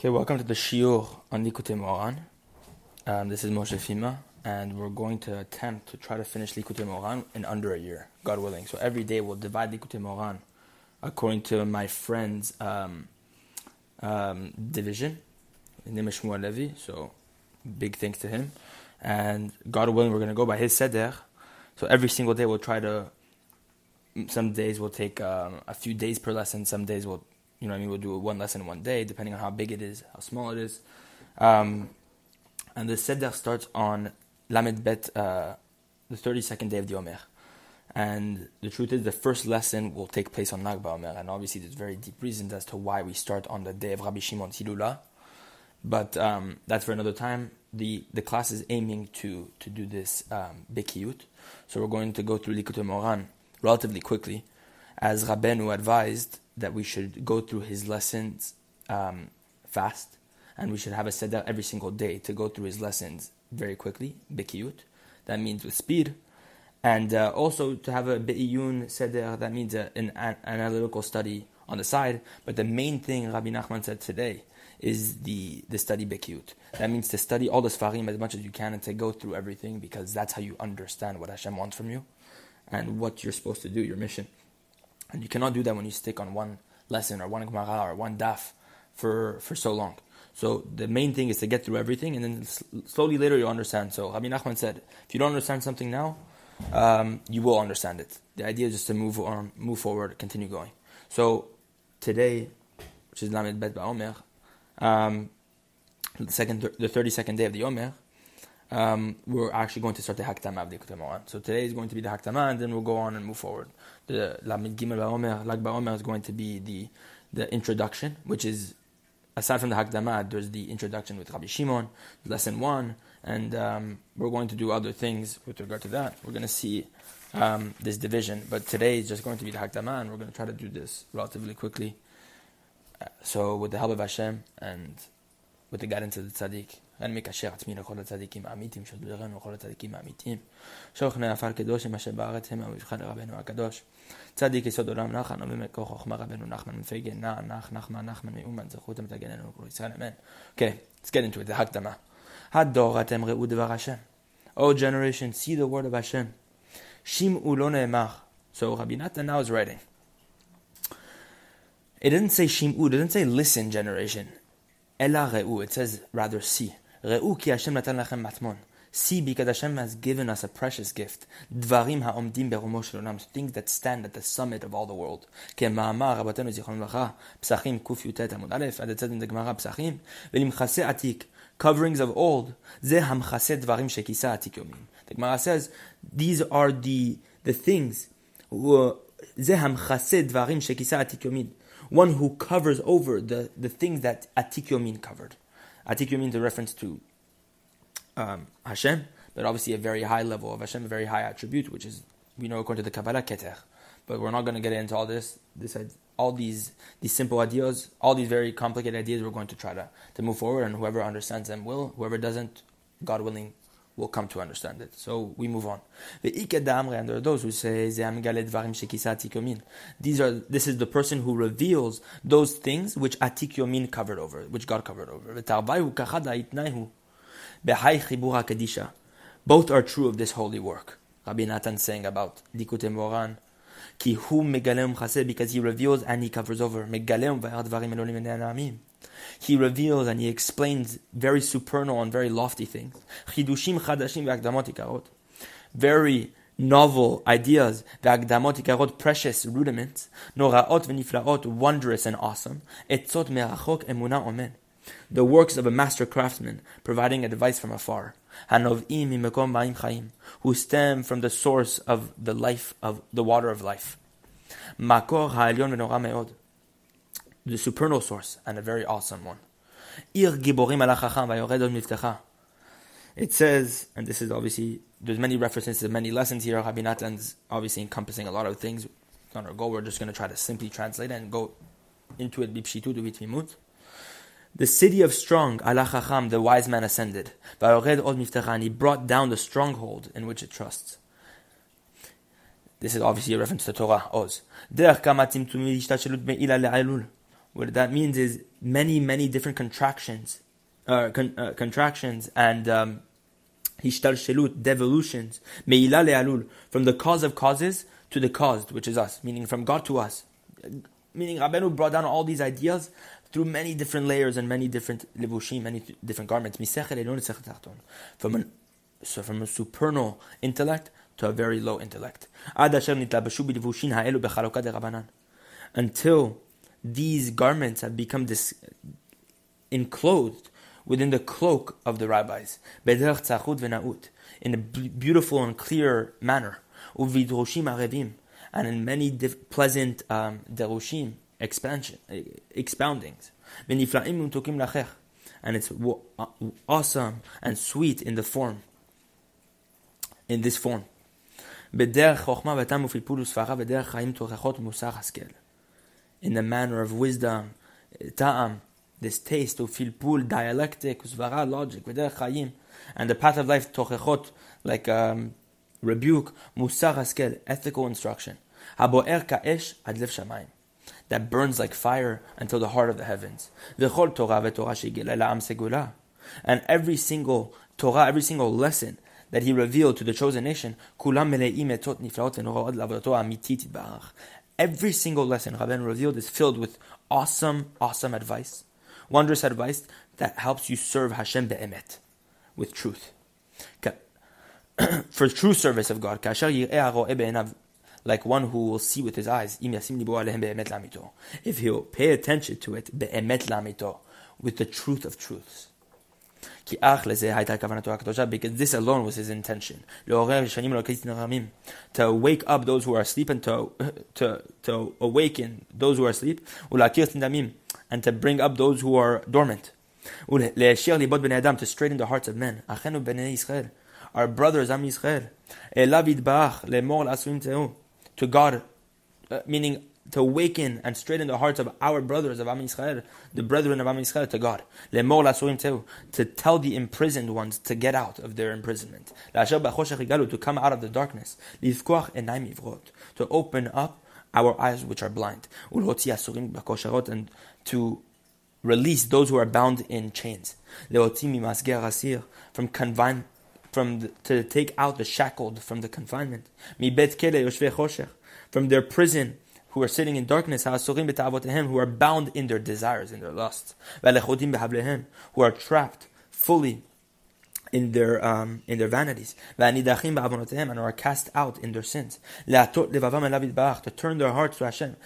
Okay, welcome to the shiur on Likutei Moharan. This is Moshe Fima, and we're going to attempt to try to finish Likutei Moharan in under a year, God willing. So every day we'll divide Likutei Moharan according to my friend's division, Nemesh Mu'alevi, so big thanks to him. And God willing, we're going to go by his seder. So every single day we'll try to, some days we'll take a few days per lesson, some days we'll we'll do one lesson one day, depending on how big it is, how small it is. And the Seder starts on Lamed Bet, the 32nd day of the Omer. And the truth is, the first lesson will take place on Lag BaOmer. And obviously, there's very deep reasons as to why we start on the day of Rabbi Shimon's Hilula. But that's for another time. The class is aiming to do this Bekiyut. So we're going to go through Likutei Moharan relatively quickly, as Rabbeinu advised that we should go through his lessons fast, and we should have a seder every single day to go through his lessons very quickly, Bekiyut. That means with speed. And also to have a Be'iyun seder, that means an analytical study on the side. But the main thing Rabbi Nachman said today is the study Bekiyut. That means to study all the Sfarim as much as you can and to go through everything, because that's how you understand what Hashem wants from you and what you're supposed to do, your mission. And you cannot do that when you stick on one lesson or one Gemara or one daf for so long. So the main thing is to get through everything, and then slowly later you'll understand. So Rabbi Nachman said, if you don't understand something now, you will understand it. The idea is just to move forward, continue going. So today, which is Lamed Bet BaOmer, the 32nd day of the Omer, we're actually going to start the Hakdamah of Likutei Moharan. So today is going to be the Hakdamah, and then we'll go on and move forward. The Lamed BaOmer, Lag BaOmer is going to be the introduction, which is, aside from the Hakdamah, there's the introduction with Rabbi Shimon, lesson 1, and we're going to do other things with regard to that. We're going to see this division, but today is just going to be the Hakdamah, and we're going to try to do this relatively quickly. So with the help of Hashem, and with the guidance of the tzaddik, אני מקשר עצמי לכל הצדיקים האמיתים, שדורנו לכל הצדיקים האמיתים. שוכני עפר קדושים אשר בארץ הם המבחן לרבנו הקדוש. צדיק יסוד עולם נחן, ומכוח חוכמה רבנו נחמן מפייגן, נחמן נחמן מאומן, זכות המתגננו כל ישראל, אמן. Okay, let's get into it, זה הקדמה. הדור אתם ראו דבר השם. Oh generation, see the word of Hashem. שמעו לא נאמר. So Rabbi Nathan now is writing. It didn't say שמעו, it didn't say listen generation. Ela Re'u, it says rather see. Re'u ki Hashem natan lachem matmon. See, because Hashem has given us a precious gift. Dvarim ha'omdim berumo shel olam, things that stand at the summit of all the world. Kema'amar Rabbeinu zichron livracha, Psachim kuf yutet amud alef, as it says in the Gemara, Psachim, ve'limchase atik, coverings of old, ze hamchase dvarim shekisa atik yomin. The Gemara says, these are the things, ze hamchase dvarim shekisa atik yomin. One who covers over the things that Atik Yomin covered. Atik Yomin is a reference to Hashem, but obviously a very high level of Hashem, a very high attribute, which is, we know according to the Kabbalah, Keter. But we're not going to get into all this. All these simple ideas, all these very complicated ideas, we're going to try to move forward, and whoever understands them will. Whoever doesn't, God willing, will come to understand it. So we move on. And there are those who say, this is the person who reveals those things which Atik Yomin covered over, which God covered over. Both are true of this holy work. Rabbi Nathan saying about Likutei Moharan, because he reveals and he covers over. He reveals and he explains very supernal and very lofty things. Very novel ideas. Precious rudiments. Wondrous and awesome. The works of a master craftsman, providing advice from afar. Who stem from the source of the life, of the water of life. The supernal source, and a very awesome one. It says, and this is obviously, there's many references to many lessons here. Rabbi Nathan's obviously encompassing a lot of things. It's not our goal, we're just going to try to simply translate and go into it. The city of strong, the wise man ascended. And he brought down the stronghold in which it trusts. This is obviously a reference to Torah, Oz. What that means is many different contractions, and hishtalshelut, devolutions, meila le'alul, from the cause of causes to the caused, which is us, meaning from God to us. Meaning Rabbeinu brought down all these ideas through many different layers and many different levushim, many different garments. From a supernal intellect to a very low intellect. Until these garments have become enclosed within the cloak of the rabbis, in a beautiful and clear manner, and in many pleasant derushim, expoundings, and it's awesome and sweet in the form, in this form. In the manner of wisdom, ta'am, this taste of filpul, dialectic, svara, logic, and the path of life, tochechot, like rebuke, musar haskel, ethical instruction, that burns like fire until the heart of the heavens. And every single Torah, every single lesson that he revealed to the chosen nation, every single lesson Rabbeinu revealed is filled with awesome advice, wondrous advice that helps you serve Hashem be'emet, with truth, for true service of God, like one who will see with his eyes, if he'll pay attention to it, with the truth of truths. Because this alone was his intention, to wake up those who are asleep and to awaken those who are asleep, and to bring up those who are dormant, to straighten the hearts of men. Our brothers, Am Yisrael, to God, meaning to awaken and straighten the hearts of our brothers of Am Yisrael, the brethren of Am Yisrael, to God. To tell the imprisoned ones to get out of their imprisonment. To come out of the darkness. To open up our eyes which are blind. And to release those who are bound in chains. From confinement. To take out the shackled from the confinement. From their prison, who are sitting in darkness, who are bound in their desires, in their lusts, who are trapped fully in their vanities, and are cast out in their sins. To turn their hearts to Hashem,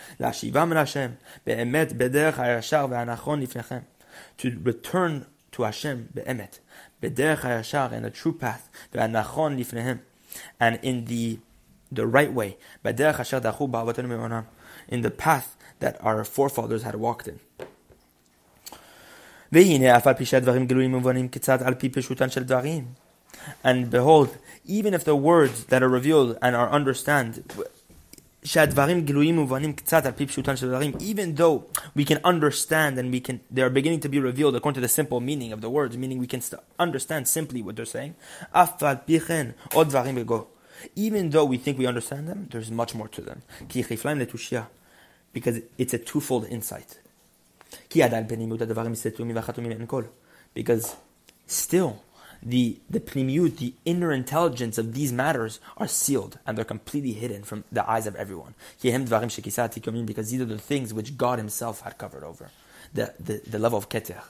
to return to Hashem be'emet, b'derech hayashar, in the true path, ve'anachon lifnehem, and in the right way, b'derech asher dachu ba'avotenu me'onam, in the path that our forefathers had walked in. And behold, even if the words that are revealed and are understood, even though we can understand and they are beginning to be revealed according to the simple meaning of the words, meaning we can understand simply what they're saying, even though we think we understand them, there's much more to them. Because it's a twofold insight. Because still, the pnimiyut, the inner intelligence of these matters are sealed and they're completely hidden from the eyes of everyone. Because these are the things which God Himself had covered over. The level of Keter.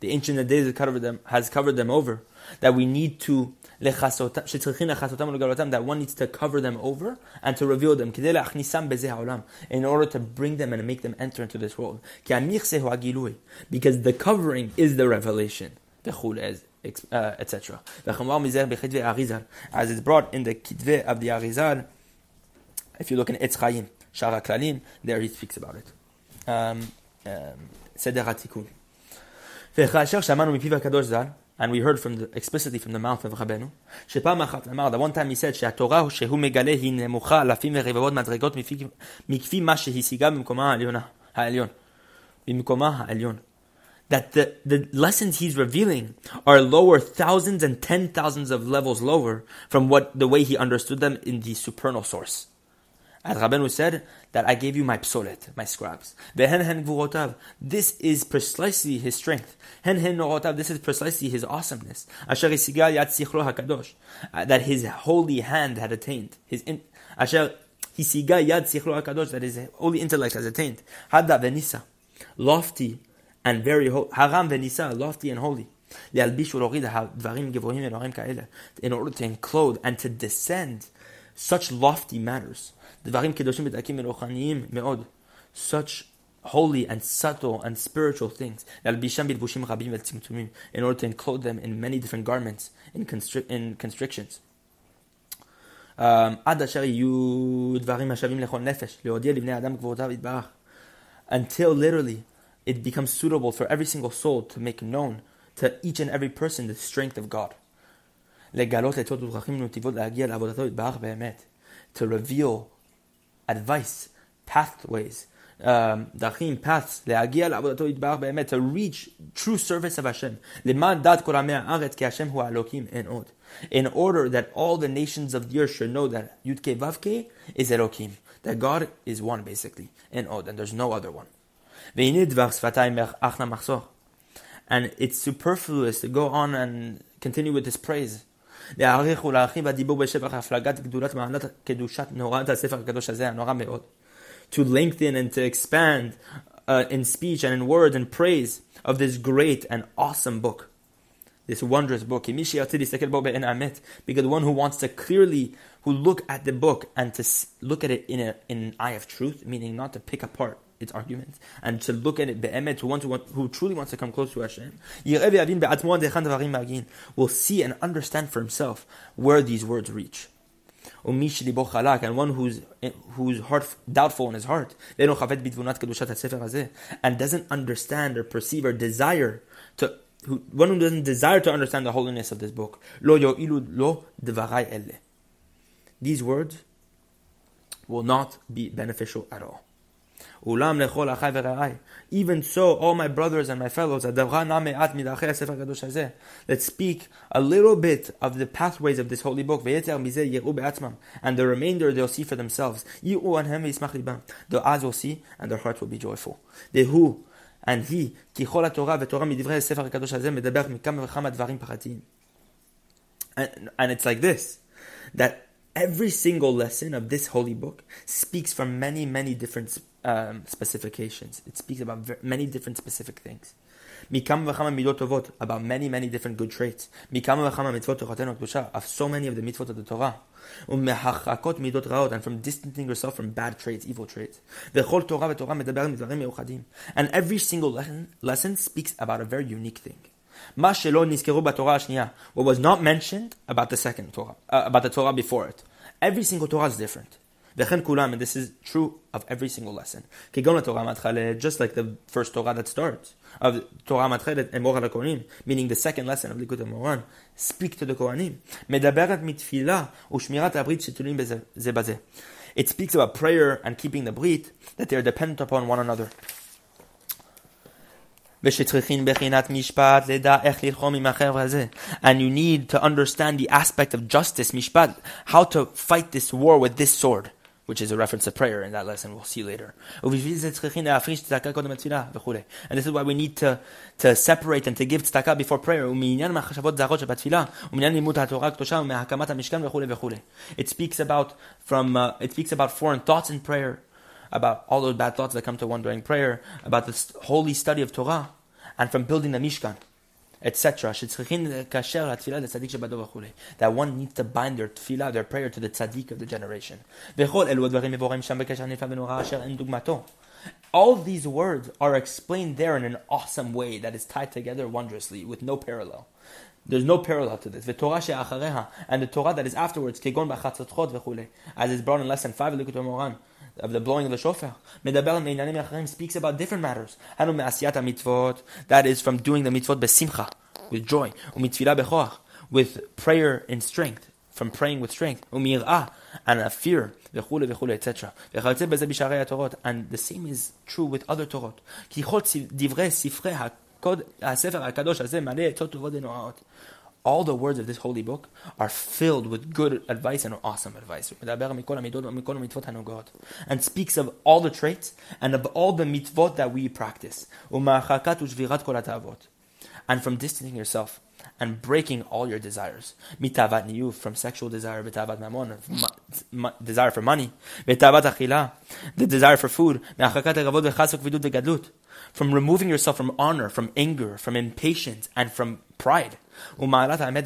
The ancient of days has covered them over. That we need to, that one needs to cover them over and to reveal them, in order to bring them and make them enter into this world. Because the covering is the revelation, etc. As it's brought in the Kitveh of the Arizal, if you look in Etz Chaim, Shara Klalim, there he speaks about it. Seder HaTikun. And we heard explicitly from the mouth of Rabbeinu, that one time he said, that the lessons he's revealing are lower, thousands and 10,000s of levels lower from the way he understood them in the supernal source. As Rabbeinu said, that I gave you my psolet, my scraps. This is precisely his strength. This is precisely his awesomeness. That his holy hand had attained. That his holy intellect has attained. Lofty and very holy. Lofty and holy. In order to enclose and to descend such lofty matters, such holy and subtle and spiritual things, in order to enclose them in many different garments, in constrictions. Until literally it becomes suitable for every single soul to make known to each and every person the strength of God. To reveal advice, pathways, paths, to reach true service of Hashem, in order that all the nations of the earth should know that Yudke Vavke is Elokim, that God is one basically, and there's no other one. And it's superfluous to go on and continue with this praise. To lengthen and to expand in speech and in word and praise of this great and awesome book, this wondrous book. Because one who wants to clearly, who look at the book and to look at it in an eye of truth, meaning not to pick apart its arguments, and to look at it be'emet, who truly wants to come close to Hashem, will see and understand for himself where these words reach. And one who's heart doubtful in his heart, and doesn't understand or perceive or desire to, one who doesn't desire to understand the holiness of this book, these words will not be beneficial at all. Even so, all my brothers and my fellows, let's speak a little bit of the pathways of this holy book, and the remainder they'll see for themselves. Their eyes will see, and their hearts will be joyful. They who and he, and it's like this, that every single lesson of this holy book speaks from many, many different specifications. It speaks about many different specific things. About many, many different good traits. Of so many of the mitzvot of the Torah. And from distancing yourself from bad traits, evil traits. And every single lesson speaks about a very unique thing. What was not mentioned about the second Torah, about the Torah before it. Every single Torah is different. And this is true of every single lesson. Just like the first Torah that starts, of Torah Matchelet and Mora Kohanim, meaning the second lesson of Likutei Moharan, speak to the Kohanim. It speaks about prayer and keeping the brit, that they are dependent upon one another. And you need to understand the aspect of justice, mishpat, how to fight this war with this sword, which is a reference to prayer in that lesson we'll see later. And this is why we need to separate and to give tzedakah before prayer. It speaks about foreign thoughts in prayer, about all those bad thoughts that come to one during prayer, about the holy study of Torah, and from building the Mishkan, etc. That one needs to bind their tefillah, their prayer, to the tzaddik of the generation. All these words are explained there in an awesome way that is tied together wondrously with no parallel. There's no parallel to this. And the Torah that is afterwards, as is brought in lesson 5 of the blowing of the shofar, speaks about different matters. That is from doing the mitzvot besimcha, with joy, with prayer in strength, from praying with strength, and a fear, etc. And the same is true with other Torot. all the words of this holy book are filled with good advice and awesome advice. And speaks of all the traits and of all the mitzvot that we practice. And from distancing yourself and breaking all your desires. Mitavat niyuf, from sexual desire, mitavat mamon, desire for money, mitavat achila, the desire for food, from removing yourself from honor, from anger, from impatience, and from pride. And the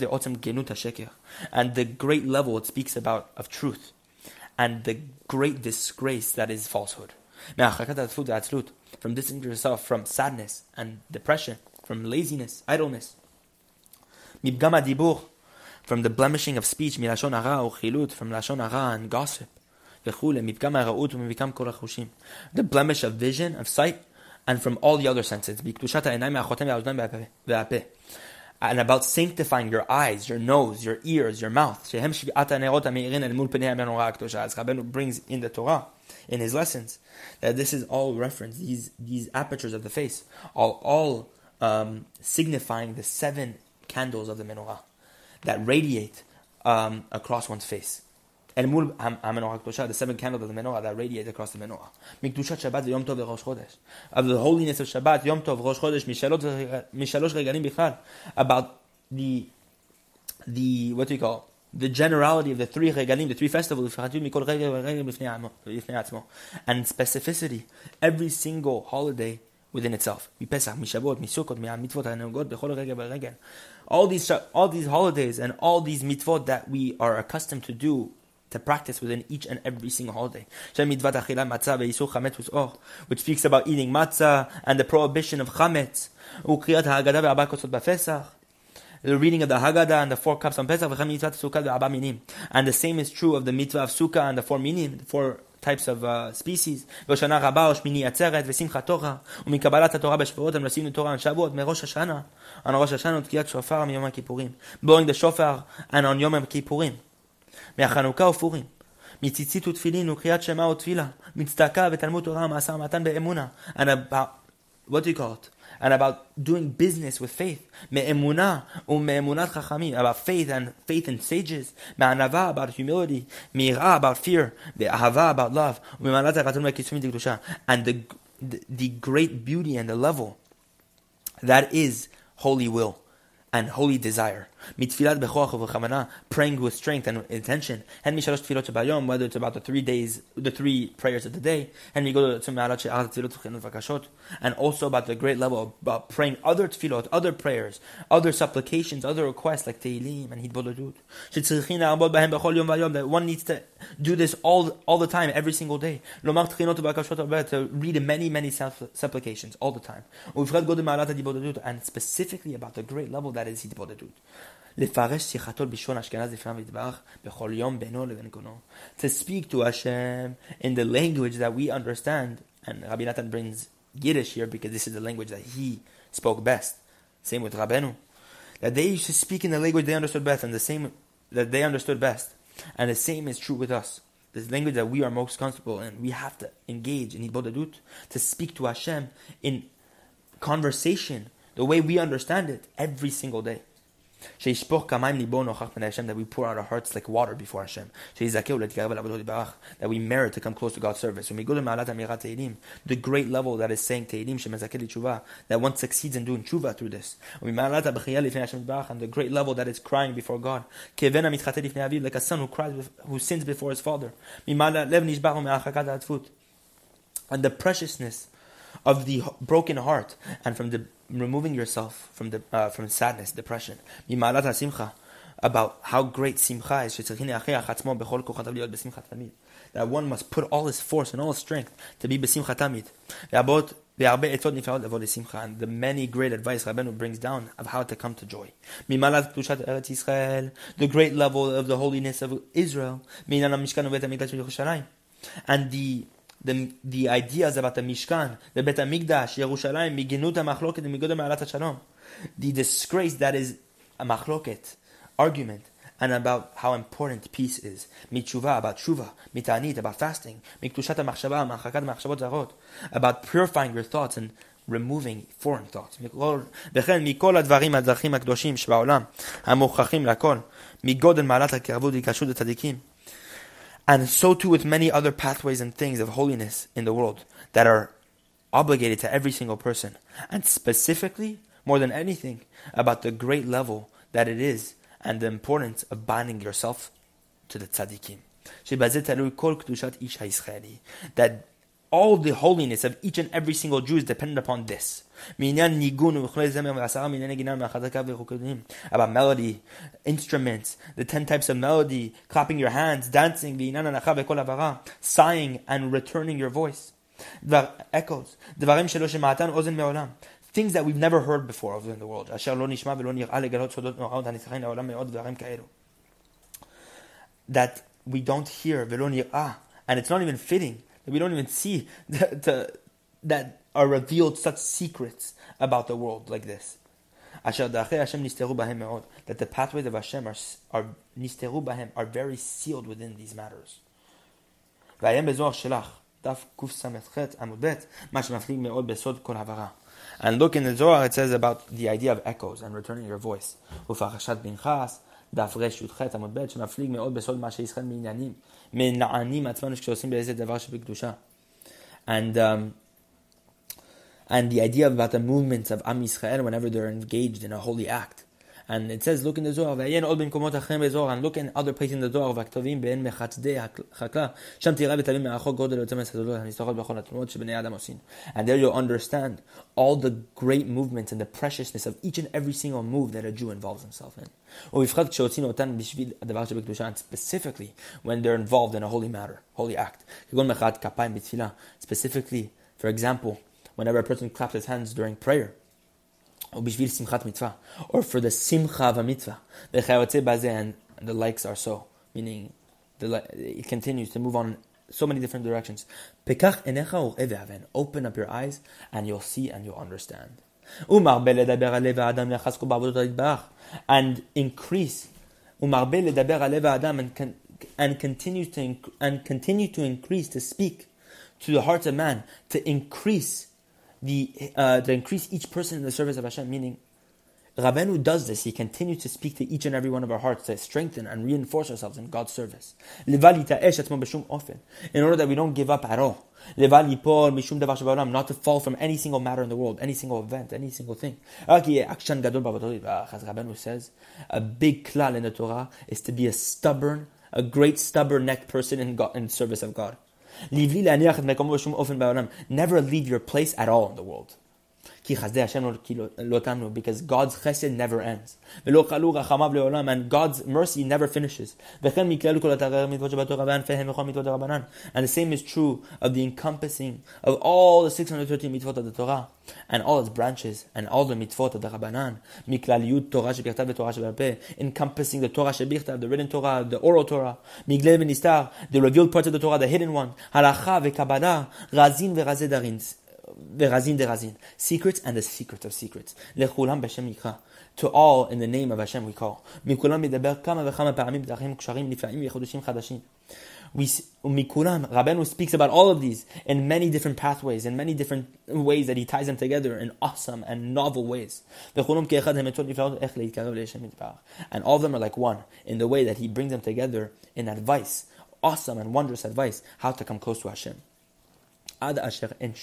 great level it speaks about of truth, and the great disgrace that is falsehood. From distancing yourself from sadness and depression, from laziness, idleness. From the blemishing of speech, from lashon hara and gossip, the blemish of vision, of sight, and from all the other senses. And about sanctifying your eyes, your nose, your ears, your mouth. As Rabbeinu brings in the Torah, in his lessons, that this is all reference, these apertures of the face, all signifying the seven candles of the menorah that radiate across one's face. El mul ha-menorah ha-kedusha, the seven candles of the menorah that radiate across the menorah. Mikdushat Shabbat v'yom tov v'rosh chodesh, of the holiness of Shabbat, yom tov, rosh chodesh, mishalosh regalim bichal, about the what do you call the generality of the three regalim, the three festivals, and specificity, every single holiday within itself. All these holidays and all these mitzvot that we are accustomed to do, to practice within each and every single holiday. Which speaks about eating matzah and the prohibition of chametz. The reading of the Haggadah and the 4 cups on Pesach. And the same is true of the mitzvah of Sukkah and the 4 minim, the 4 types of species. Blowing the shofar and on Yom Kippurim. And about, what do you call it? And about doing business with faith. About faith and sages. About humility. Mirah, about fear. Ahava, about love. And the great beauty and the level that is holy will and holy desire. Praying with strength and intention. Whether it's about the 3 prayers of the day, and also about the great level about praying other tefillot, other prayers, other supplications, other requests like Tehillim and Hitbodedut. That one needs to do this all the time, every single day. To read many supplications all the time. And specifically about the great level that is Hitbodedut. To speak to Hashem in the language that we understand, and Rabbi Nathan brings Yiddish here because this is the language that he spoke best. Same with Rabbeinu, that they used to speak in the language they understood best, and the same that they understood best, and the same is true with us. This language that we are most comfortable in, we have to engage in Hitbodedut, to speak to Hashem in conversation the way we understand it every single day. That we pour out our hearts like water before Hashem, that we merit to come close to God's service. The great level that is saying Tehillim, that one succeeds in doing tshuva through this. And the great level that is crying before God, like a son who cries, who sins before his father. And the preciousness of the broken heart, and from the removing yourself from sadness, depression. About how great Simcha is. That one must put all his force and all his strength to be b'simcha tamid. And the many great advice Rabbeinu brings down of how to come to joy. The great level of the holiness of Israel. And the ideas about the Mishkan, the Beit HaMikdash, Yerushalayim, miginut ha-machloket, migoda me'alat ha-shalom, the disgrace that is a machloket, argument, and about how important peace is, mitshuva, about tshuva, mitanit, about fasting, miktushat ha-machshava, machakat ha-machshavot zarot, about purifying your thoughts and removing foreign thoughts. וכן מכל הדברים הדרכים הקדושים שבעולם המוכחים לכל מגודל מעלת הקרבות והקדשות הצדיקים. And so too with many other pathways and things of holiness in the world that are obligated to every single person, and specifically more than anything about the great level that it is and the importance of binding yourself to the tzaddikim. That all the holiness of each and every single Jew is dependent upon this. About melody, instruments, the 10 types of melody, clapping your hands, dancing, sighing and returning your voice. Echoes. Things that we've never heard before of in the world. That we don't hear, and it's not even fitting that we don't even see that are revealed such secrets about the world like this. That the pathways of Hashem are very sealed within these matters. And look in the Zohar, it says about the idea of echoes and returning your voice. And the idea about the movements of Am Yisrael whenever they're engaged in a holy act. And it says, look in the Zohar, and look in other places in the Zohar, and there you'll understand all the great movements and the preciousness of each and every single move that a Jew involves himself in. And specifically when they're involved in a holy matter, holy act. Specifically, for example, whenever a person claps his hands during prayer, or for the Simcha of a mitzvah, and the likes are so, meaning it continues to move on in so many different directions. Open up your eyes and you'll see and you'll understand. And increase and continue to increase to speak to the hearts of man, to increase each person in the service of Hashem, meaning Rabbeinu does this. He continues to speak to each and every one of our hearts to strengthen and reinforce ourselves in God's service. In order that we don't give up at all. Not to fall from any single matter in the world, any single event, any single thing. Rabbeinu says, a big klal in the Torah is to be a great stubborn-necked person in service of God. Never leave your place at all in the world. Because God's chesed never ends. And God's mercy never finishes. And the same is true of the encompassing of all the 613 mitzvot of the Torah, and all its branches, and all the mitzvot of the Rabbanan, encompassing the Torah shebichtav, the written Torah, the oral Torah, the revealed parts of the Torah, the hidden one, halacha ve'kabbalah, razin ve'razeh darins, secrets and the secrets of secrets. To all in the name of Hashem we call. Rabbeinu speaks about all of these in many different pathways, in many different ways that he ties them together in awesome and novel ways. And all of them are like one in the way that he brings them together in advice, awesome and wondrous advice, how to come close to Hashem. Until literally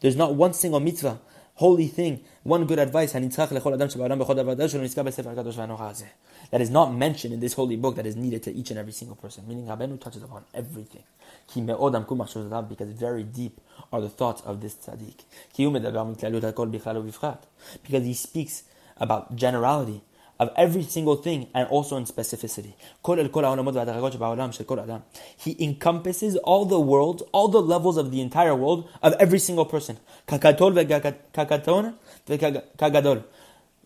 there's not one single mitzvah, holy thing, one good advice that is not mentioned in this holy book that is needed to each and every single person. Meaning Rabbeinu touches upon everything. Because very deep are the thoughts of this tzaddik. Because he speaks about generality of every single thing and also in specificity. He encompasses all the worlds, all the levels of the entire world of every single person.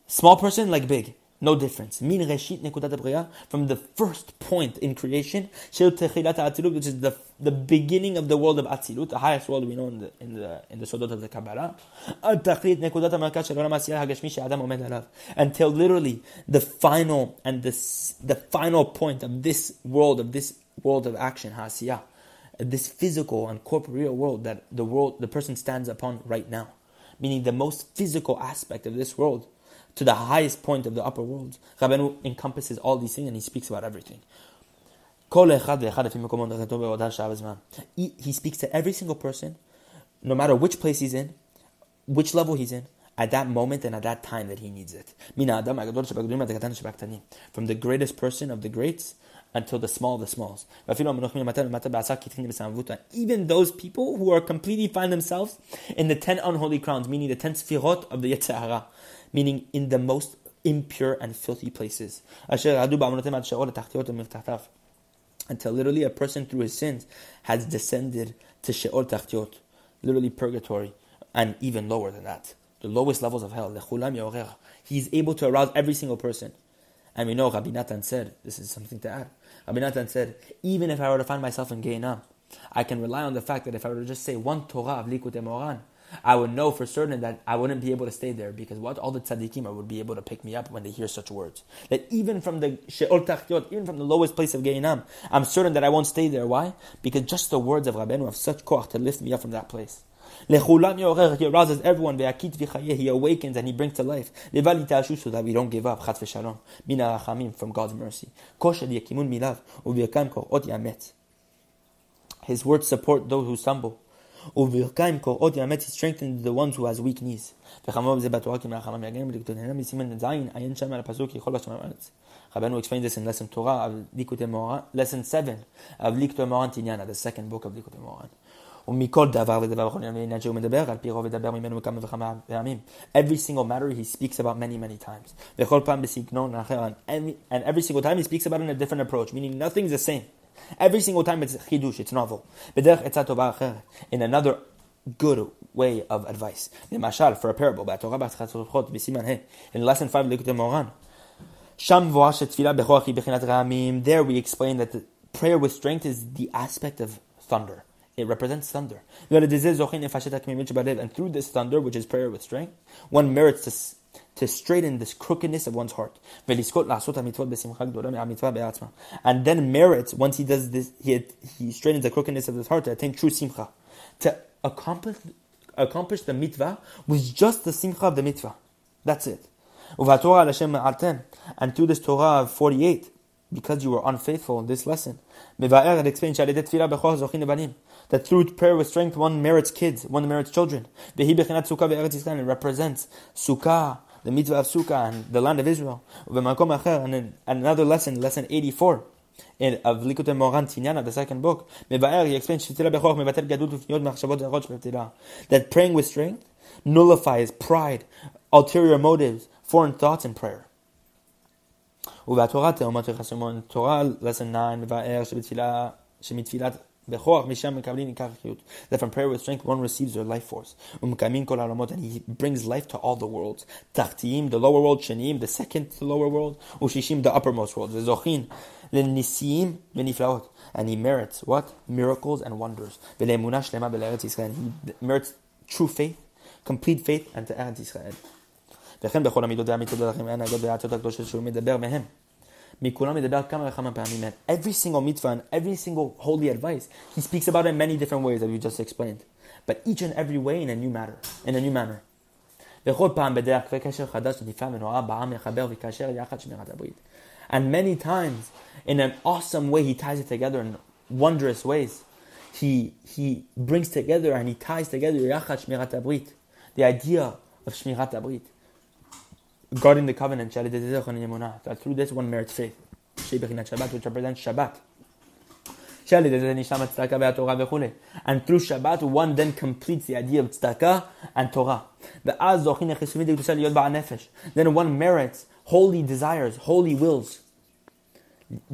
Small person like big. No difference. Min reshit nekudat habriya, from the first point in creation, shel techilat ha'atzilut, which is the beginning of the world of Atzilut, the highest world we know in the Sodot of the Kabbalah, ad tachlit nekudat ha'malkat shel olam ha'asiyah ha'gashmi she'adam omed alav, until literally the final and the final point of this world of action, ha'asiyah, this physical and corporeal world that the person stands upon right now, meaning the most physical aspect of this world, to the highest point of the upper world. Rabbeinu encompasses all these things and he speaks about everything. He speaks to every single person, no matter which place he's in, which level he's in, at that moment and at that time that he needs it. From the greatest person of the greats until the small of the smalls. Even those people who are completely find themselves in the 10 unholy crowns, meaning the 10 sefirot of the Yetzer Hara, meaning in the most impure and filthy places. Until literally a person through his sins has descended to Sheol Tachtiot, literally purgatory, and even lower than that. The lowest levels of hell. He is able to arouse every single person. And we know Rabbi Nathan said, this is something to add, Rabbi Nathan said, even if I were to find myself in Gehenna, I can rely on the fact that if I were to just say one Torah of Likutei Moharan, I would know for certain that I wouldn't be able to stay there, because what all the tzaddikim would be able to pick me up when they hear such words. That even from the Sheol Tachtiot, even from the lowest place of Gehinam, I'm certain that I won't stay there. Why? Because just the words of Rabbeinu have such koach to lift me up from that place. He arouses everyone. He awakens and he brings to life. So that we don't give up. From God's mercy. His words support those who stumble. He strengthens the ones who has weak knees. Rabbeinu explains this in lesson Torah, lesson 7 of Likutei Moharan, the second book of Likutei Moharan. Every single matter he speaks about many times, and every single time he speaks about it in a different approach, meaning nothing's the same. Every single time it's chidush, it's novel, in another good way of advice. For a parable, in lesson 5 Likutei Moharan, there we explain that the prayer with strength is the aspect of thunder. It represents thunder. And through this thunder, which is prayer with strength, one merits to straighten this crookedness of one's heart. And then merits, once he does this, he straightens the crookedness of his heart to attain true simcha. To accomplish the mitzvah with just the simcha of the mitzvah. That's it. And through this Torah 48, because you were unfaithful in this lesson, it explains that through prayer with strength, one merits kids, one merits children. It represents Sukkah, the mitzvah of Sukkah, and the land of Israel. And in another lesson, lesson 84, of Likutei Moharan, the second book, he explains that praying with strength nullifies pride, ulterior motives, foreign thoughts, and prayer. Torah, lesson 9, that from prayer with strength one receives their life force, and he brings life to all the worlds, Tachtiim, the lower world, Shanim, the second to lower world, Ushishim, the uppermost world, and he merits what? Miracles and wonders, and he merits true faith, complete faith, and to Eretz Yisrael. Every single mitzvah and every single holy advice, he speaks about it in many different ways that we just explained, but each and every way in a new manner. And many times, in an awesome way, he ties it together in wondrous ways. He brings together and he ties together the idea of Shmirat Abrit, guarding the covenant, that through this one merits faith, which represents Shabbat. And through Shabbat, one then completes the idea of tzedakah and Torah. Then one merits holy desires, holy wills,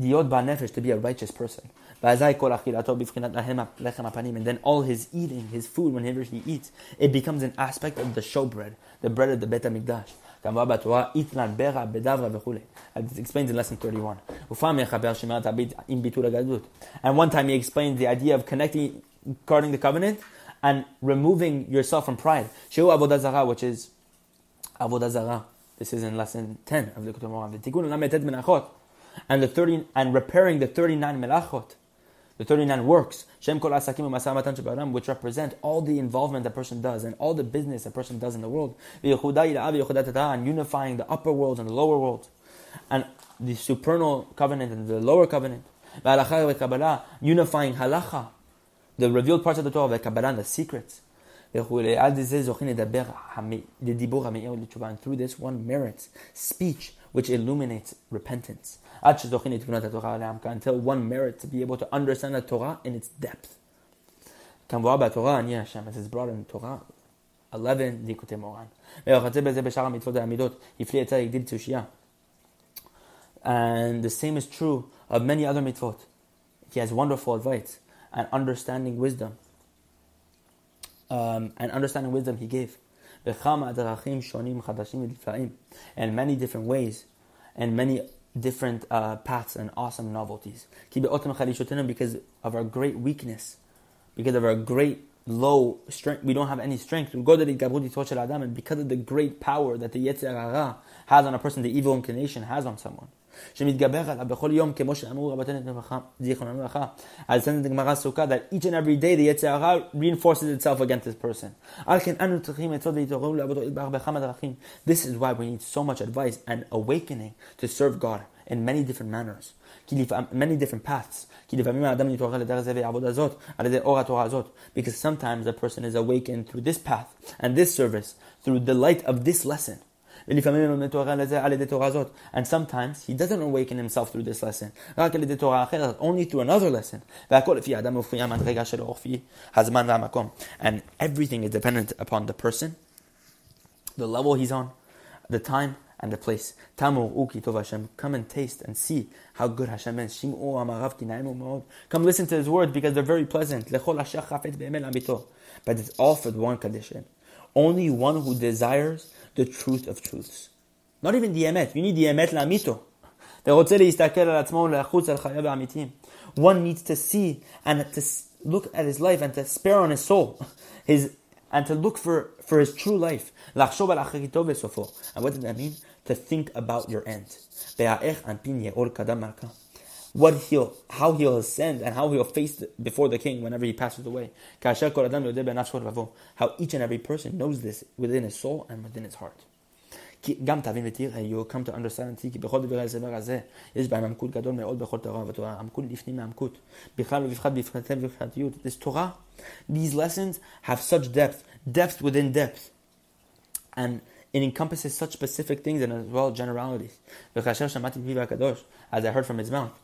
to be a righteous person. And then all his eating, his food, whenever he eats, it becomes an aspect of the showbread, the bread of the Beit HaMikdash. I explained in lesson 31. And one time he explained the idea of guarding the covenant and removing yourself from pride, which is avodah zarah. This is in lesson 10 of Likutei Moharan. And repairing the 39 melachot, the 39 works, which represent all the involvement a person does and all the business a person does in the world, and unifying the upper world and the lower world, and the supernal covenant and the lower covenant, unifying halacha, the revealed parts of the Torah, the secrets. And through this one merits speech which illuminates repentance, until one merits to be able to understand the Torah in its depth. As is brought in Torah 11 Likutei Moharan. And the same is true of many other mitzvot. He has wonderful advice and understanding wisdom. He gave, and many different ways, and many different paths and awesome novelties. Because of our great weakness, because of our great low strength, we don't have any strength. And because of the great power that the Yetzer Hara has on a person, the evil inclination has on someone. As said in the Gemara Sukkah, that each and every day the Yetzer Hara reinforces itself against this person. This is why we need so much advice and awakening to serve God in many different manners, many different paths. Because sometimes a person is awakened through this path and this service, through the light of this lesson. And sometimes he doesn't awaken himself through this lesson, only through another lesson. And everything is dependent upon the person, the level he's on, the time and the place. Come and taste and see how good Hashem is. Come listen to His word because they're very pleasant. But it's all for one condition. Only one who desires the truth of truths. Not even the emet. You need the emet l'amito. One needs to see and to look at his life and to spare on his soul, and to look for his true life. And what does that mean? To think about your end. How he'll ascend and how he'll face before the king whenever he passes away. How each and every person knows this within his soul and within his heart. And you'll come to understand this Torah, these lessons have such depth within depth, and it encompasses such specific things and as well generalities. As I heard from his mouth,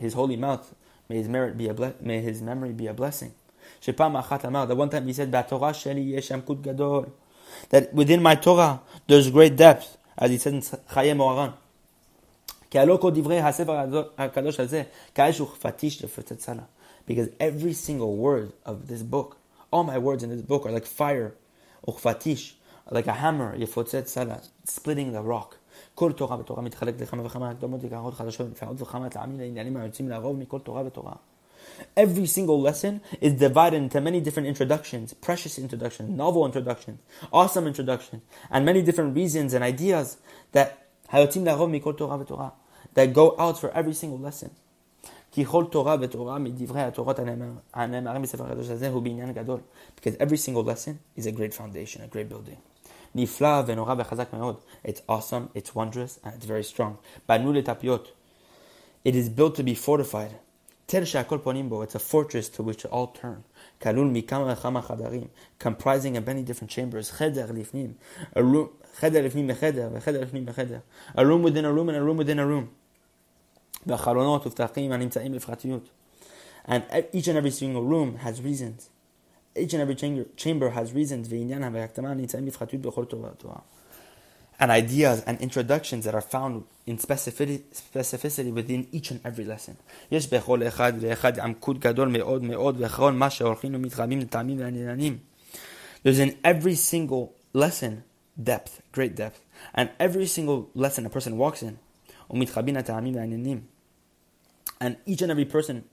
his holy mouth, may his merit be a may his memory be a blessing. That one time he said, that within my Torah there's great depth, as he said in Chayei Moharan. Because every single word of this book, all my words in this book are like fire, like a hammer, splitting the rock. Every single lesson is divided into many different introductions, precious introductions, novel introductions, awesome introductions, and many different reasons and ideas that go out for every single lesson. Because every single lesson is a great foundation, a great building. It's awesome, it's wondrous, and it's very strong. It is built to be fortified. It's a fortress to which all turn. Comprising of many different chambers. A room within a room and a room within a room. And each and every single room has reasons. Each and every chamber has reasons and ideas and introductions that are found in specificity within each and every lesson. There's in every single lesson depth, great depth. And every single lesson a person walks in, and each and every person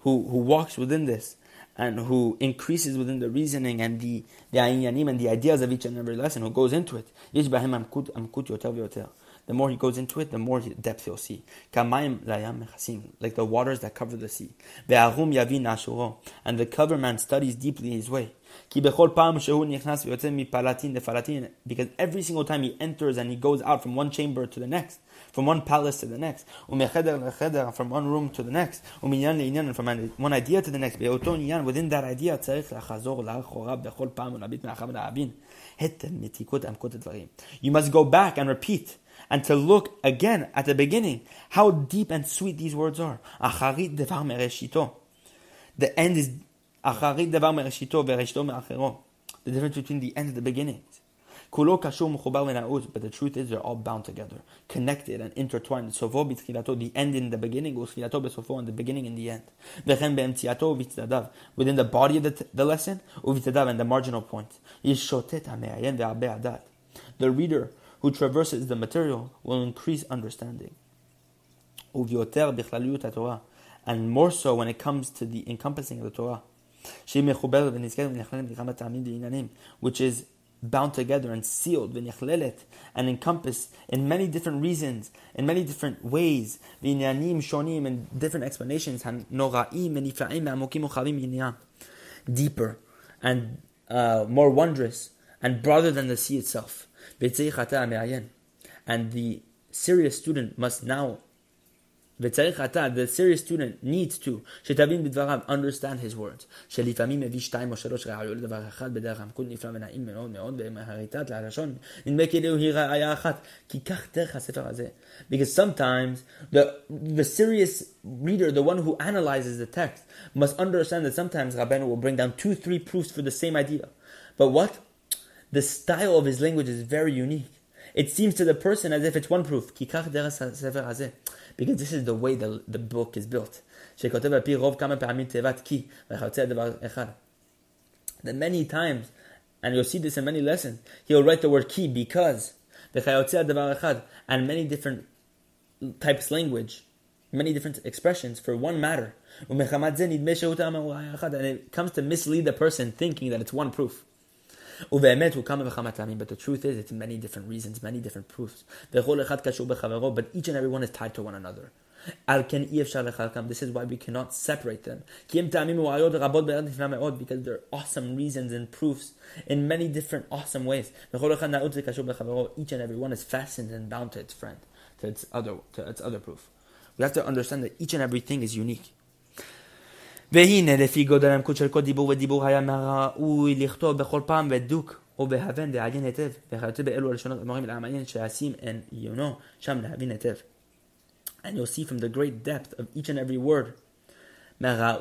who walks within this and who increases within the reasoning and the ayanyanim and the ideas of each and every lesson, who goes into it, the more he goes into it, the more depth he'll see. Like the waters that cover the sea. And the coverman studies deeply his way. Because every single time he enters and he goes out from one chamber to the next, from one palace to the next, from one room to the next, and from one idea to the next, within that idea, you must go back and repeat, and to look again at the beginning, how deep and sweet these words are. The end is the difference between the end and the beginning. But the truth is, they're all bound together, connected and intertwined. The end in the beginning, and the beginning in the end. Within the body of the lesson, and the marginal point. The reader who traverses the material will increase understanding. And more so when it comes to the encompassing of the Torah, which is bound together and sealed and encompassed in many different reasons, in many different ways, and different explanations, deeper and more wondrous and broader than the sea itself. And the serious student needs to understand his words. Because sometimes the serious reader, the one who analyzes the text, must understand that sometimes Rabbeinu will bring down 2-3 proofs for the same idea. But what? The style of his language is very unique. It seems to the person as if it's one proof. Because this is the way the book is built. That many times, and you'll see this in many lessons, he'll write the word ki, because, and many different types of language, many different expressions for one matter. And it comes to mislead the person thinking that it's one proof. But the truth is, it's many different reasons, many different proofs. But each and every one is tied to one another. This is why we cannot separate them. Because there are awesome reasons and proofs in many different awesome ways. Each and every one is fastened and bound to its friend, to its other proof. We have to understand that each and everything is unique. And you'll see from the great depth of each and every word that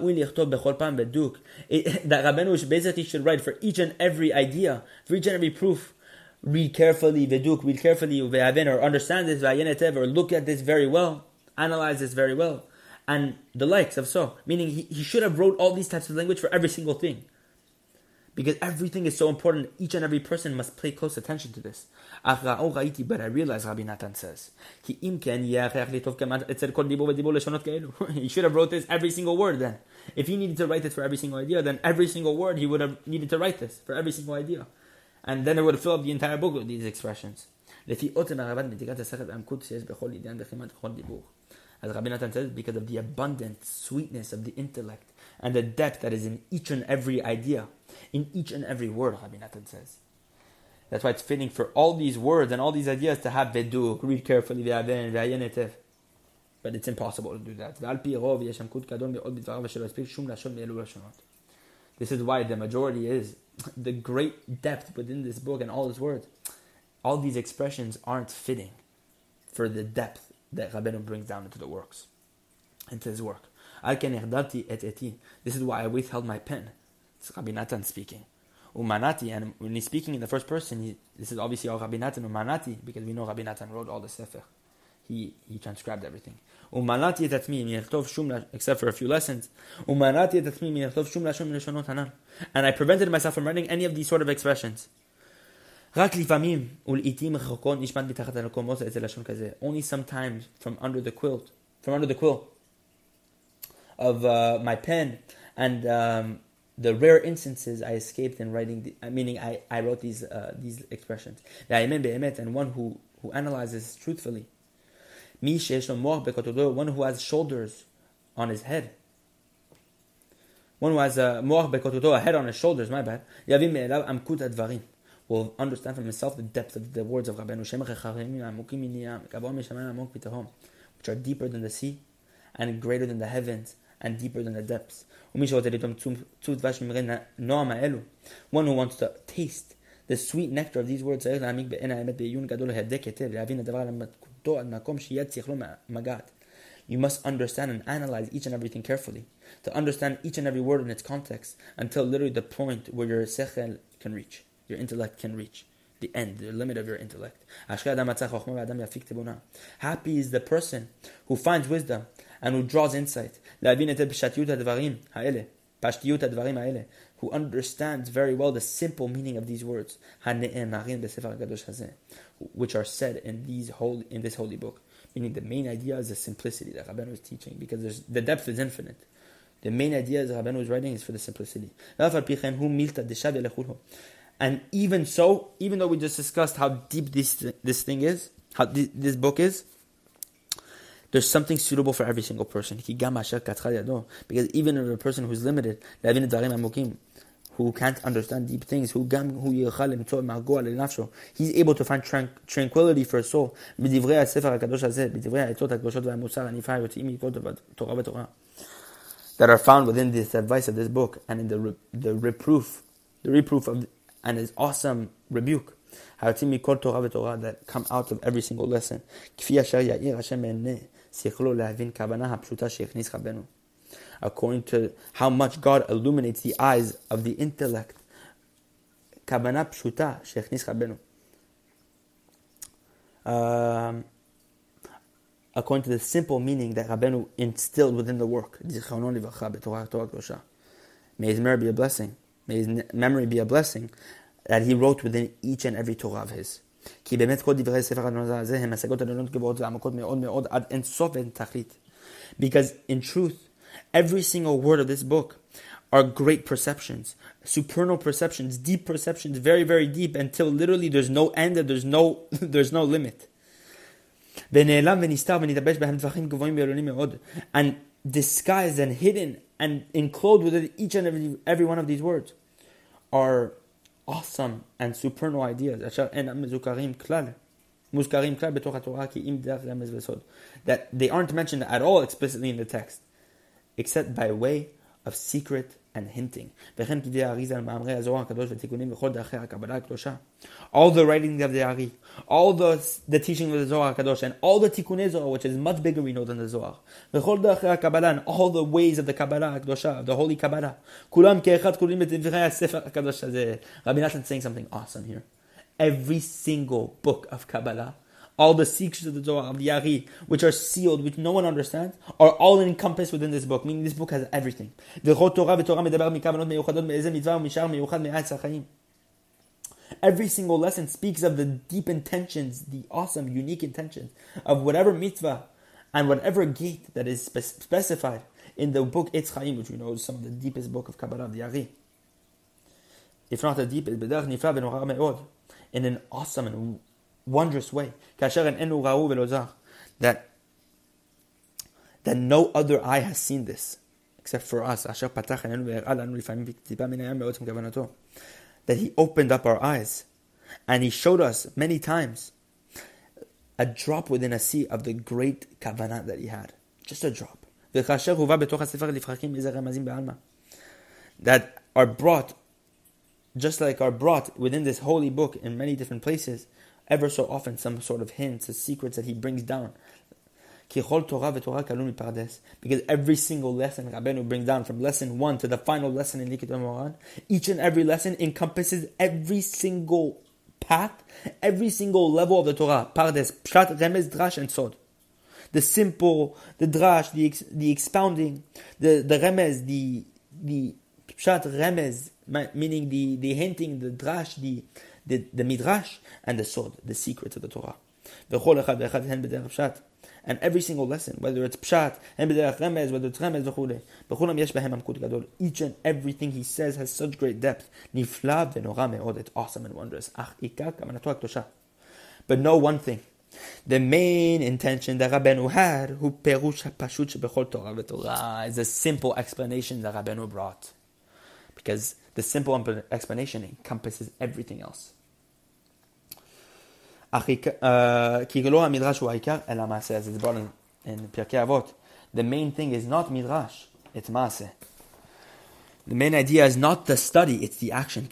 Rabbeinu basically should write for each and every idea, for each and every proof. Read carefully, or understand this, or look at this very well, analyze this very well. And the likes of so, meaning he should have wrote all these types of language for every single thing. Because everything is so important, each and every person must pay close attention to this. But I realize, Rabbi Nathan says, he should have wrote this every single word then. If he needed to write this for every single idea, then every single word he would have needed to write this for every single idea. And then it would have filled up the entire book with these expressions. As Rabbi Nathan says, because of the abundant sweetness of the intellect and the depth that is in each and every idea, in each and every word, Rabbi Nathan says. That's why it's fitting for all these words and all these ideas to have veduk, read carefully, but it's impossible to do that. This is why the majority is the great depth within this book and all his words. All these expressions aren't fitting for the depth that Rabbeinu brings down into his work. This is why I withheld my pen. It's Rabbi Nathan speaking. And when he's speaking in the first person, this is obviously all Rabbi Nathan umanati, because we know Rabbi Nathan wrote all the sefer. He transcribed everything. Except for a few lessons. And I prevented myself from writing any of these sort of expressions. Only sometimes from under the quilt of my pen, and the rare instances I escaped in writing, meaning I wrote these expressions. And one who analyzes truthfully, one who has shoulders on his head, one who has a head on his shoulders, my bad, will understand from himself the depth of the words of Rabbeinu, which are deeper than the sea, and greater than the heavens, and deeper than the depths. One who wants to taste the sweet nectar of these words, you must understand and analyze each and everything carefully, to understand each and every word in its context, until literally the point where your sechel can reach. Your intellect can reach the end, the limit of your intellect. Happy is the person who finds wisdom and who draws insight, who understands very well the simple meaning of these words, which are said in this holy book. Meaning the main idea is the simplicity that Rabbeinu is teaching, because the depth is infinite. The main idea that Rabbeinu is writing is for the simplicity. And even so, even though we just discussed how deep this thing is, how this book is, there's something suitable for every single person. Because even if a person who's limited, who can't understand deep things, he's able to find tranquility for his soul. That are found within this advice of this book and in the reproof of and his awesome rebuke, that come out of every single lesson. According to how much God illuminates the eyes of the intellect, according to the simple meaning that Rabbeinu instilled within the work. May his merit be a blessing. May his memory be a blessing that he wrote within each and every Torah of his. Because in truth, every single word of this book are great perceptions, supernal perceptions, deep perceptions, very, very deep, until literally there's no end, there's no limit. And disguised and hidden and enclosed within each and every one of these words are awesome and supernal ideas that they aren't mentioned at all explicitly in the text, except by way of secret and hinting. All the writings of the Ari, all the teaching of the Zohar HaKadosh, and all the Tikkunei Zohar, which is much bigger we know than the Zohar, and all the ways of the Kabbalah HaKadosh, of the Holy Kabbalah. Rabbi Nathan is saying something awesome here. Every single book of Kabbalah, all the secrets of the Zohar, of the Ari, which are sealed, which no one understands, are all encompassed within this book. Meaning this book has everything. Every single lesson speaks of the deep intentions, the awesome, unique intentions of whatever mitzvah and whatever gate that is specified in the book Eitz Chaim, which we know is some of the deepest book of Kabbalah, of the Ari. If not the deepest, in an awesome and wondrous way, that no other eye has seen this except for us, that he opened up our eyes and he showed us many times a drop within a sea of the great kavanah that he had, just a drop, that are brought just like are brought within this holy book in many different places, ever so often, some sort of hints, secrets that he brings down. Because every single lesson Rabbeinu brings down, from lesson 1 to the final lesson in Likutei Moharan, each and every lesson encompasses every single path, every single level of the Torah. Pardes, Pshat, Remez, Drash, and Sod. The simple, the Drash, the expounding, the Remez, the Pshat, Remez, meaning the hinting, the Drash, the the Midrash and the Sod, the secrets of the Torah. And every single lesson, whether it's Pshat, whether it's Remez, each and everything he says has such great depth. It's awesome and wondrous. But know one thing. The main intention that Rabbeinu had, who perush hapashut shebechol Torah v'Torah, is a simple explanation that Rabbeinu brought, because the simple explanation encompasses everything else. As it's brought in Pirkei Avot, the main thing is not midrash; it's maaseh. The main idea is not the study, it's the action.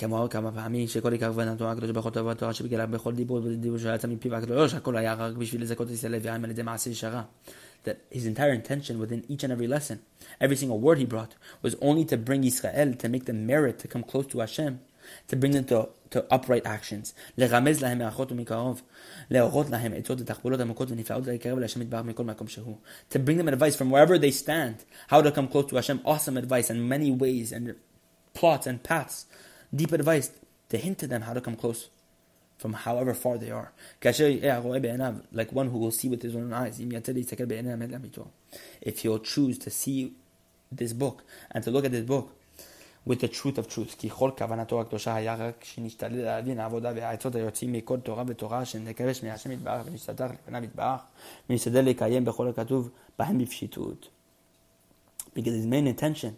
That his entire intention within each and every lesson, every single word he brought, was only to bring Israel, to make them merit, to come close to Hashem, to bring them to upright actions. To bring them advice from wherever they stand, how to come close to Hashem. Awesome advice in many ways and plots and paths. Deep advice to hint to them how to come close from however far they are. Like one who will see with his own eyes. If he'll choose to see this book and to look at this book with the truth of truth. Because his main intention,